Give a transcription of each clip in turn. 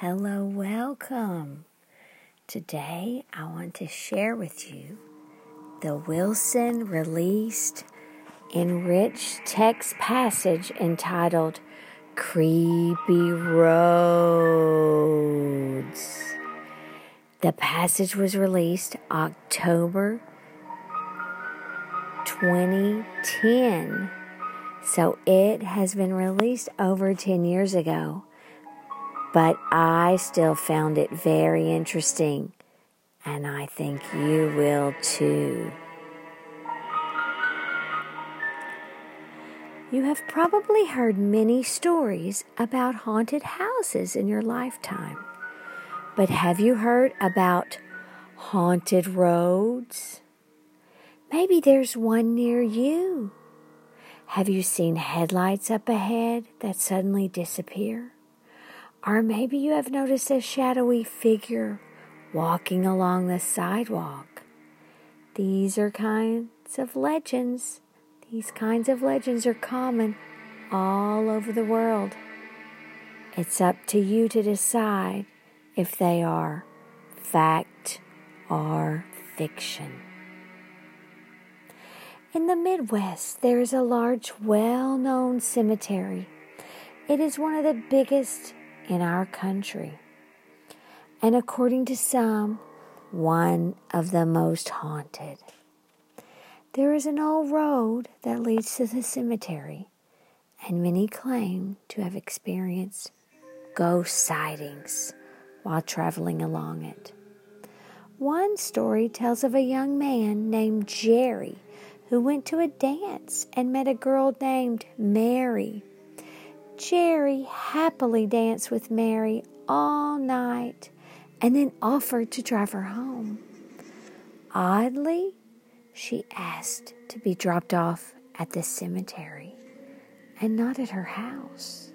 Hello, welcome. Today I want to share with you the Wilson released enriched text passage entitled Creepy Roads. The passage was released October 2010, so it has been released over 10 years ago. But I still found it very interesting, and I think you will too. You have probably heard many stories about haunted houses in your lifetime, but have you heard about haunted roads? Maybe there's one near you. Have you seen headlights up ahead that suddenly disappear? Or maybe you have noticed a shadowy figure walking along the sidewalk. These kinds of legends are common all over the world. It's up to you to decide if they are fact or fiction. In the Midwest, there is a large, well-known cemetery. It is one of the biggest in our country, and according to some, one of the most haunted. There is an old road that leads to the cemetery, and many claim to have experienced ghost sightings while traveling along it. One story tells of a young man named Jerry who went to a dance and met a girl named Mary. Jerry happily danced with Mary all night and then offered to drive her home. Oddly, she asked to be dropped off at the cemetery and not at her house.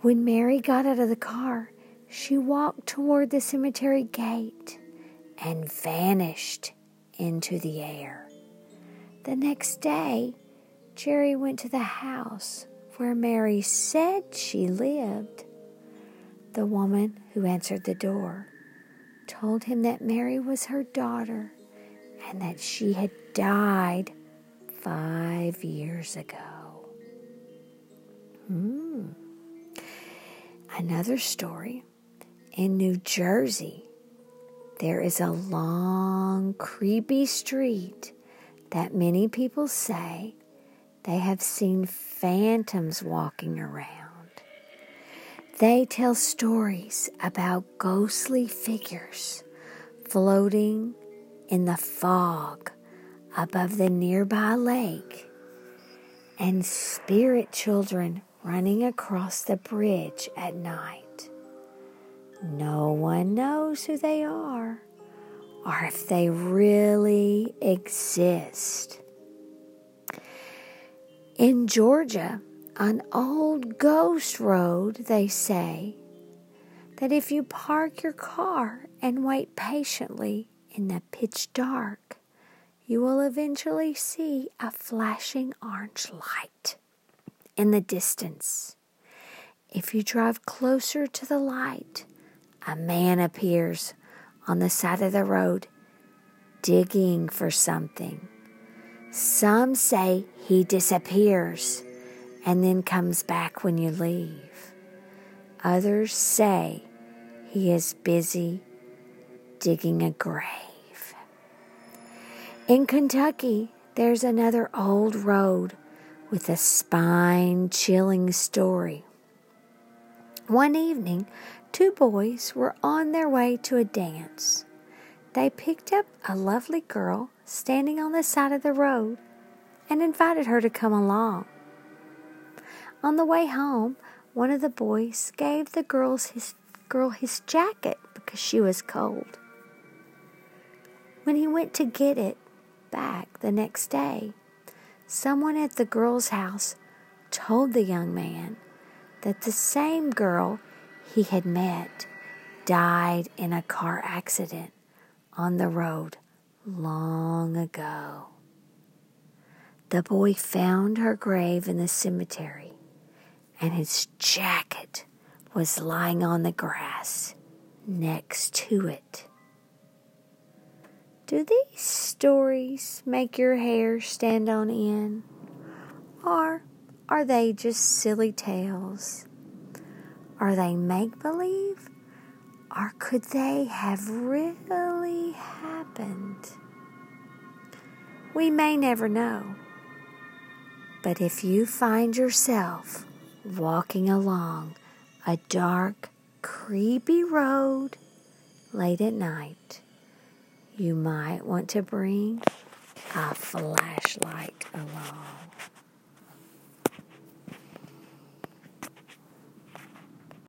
When Mary got out of the car, she walked toward the cemetery gate and vanished into the air. The next day, Jerry went to the house where Mary said she lived. The woman who answered the door told him that Mary was her daughter and that she had died 5 years ago. Another story. In New Jersey, there is a long, creepy street that many people say they have seen phantoms walking around. They tell stories about ghostly figures floating in the fog above the nearby lake and spirit children running across the bridge at night. No one knows who they are or if they really exist. In Georgia, an old ghost road, they say, that if you park your car and wait patiently in the pitch dark, you will eventually see a flashing orange light in the distance. If you drive closer to the light, a man appears on the side of the road digging for something. Some say he disappears and then comes back when you leave. Others say he is busy digging a grave. In Kentucky, there's another old road with a spine-chilling story. One evening, two boys were on their way to a dance. They picked up a lovely girl standing on the side of the road and invited her to come along. On the way home, one of the boys gave the girl his jacket because she was cold. When he went to get it back the next day, someone at the girl's house told the young man that the same girl he had met died in a car accident on the road long ago. The boy found her grave in the cemetery, and his jacket was lying on the grass next to it. Do these stories make your hair stand on end? Or are they just silly tales? Are they make-believe? Or could they have really happened? We may never know. But if you find yourself walking along a dark, creepy road late at night, you might want to bring a flashlight along.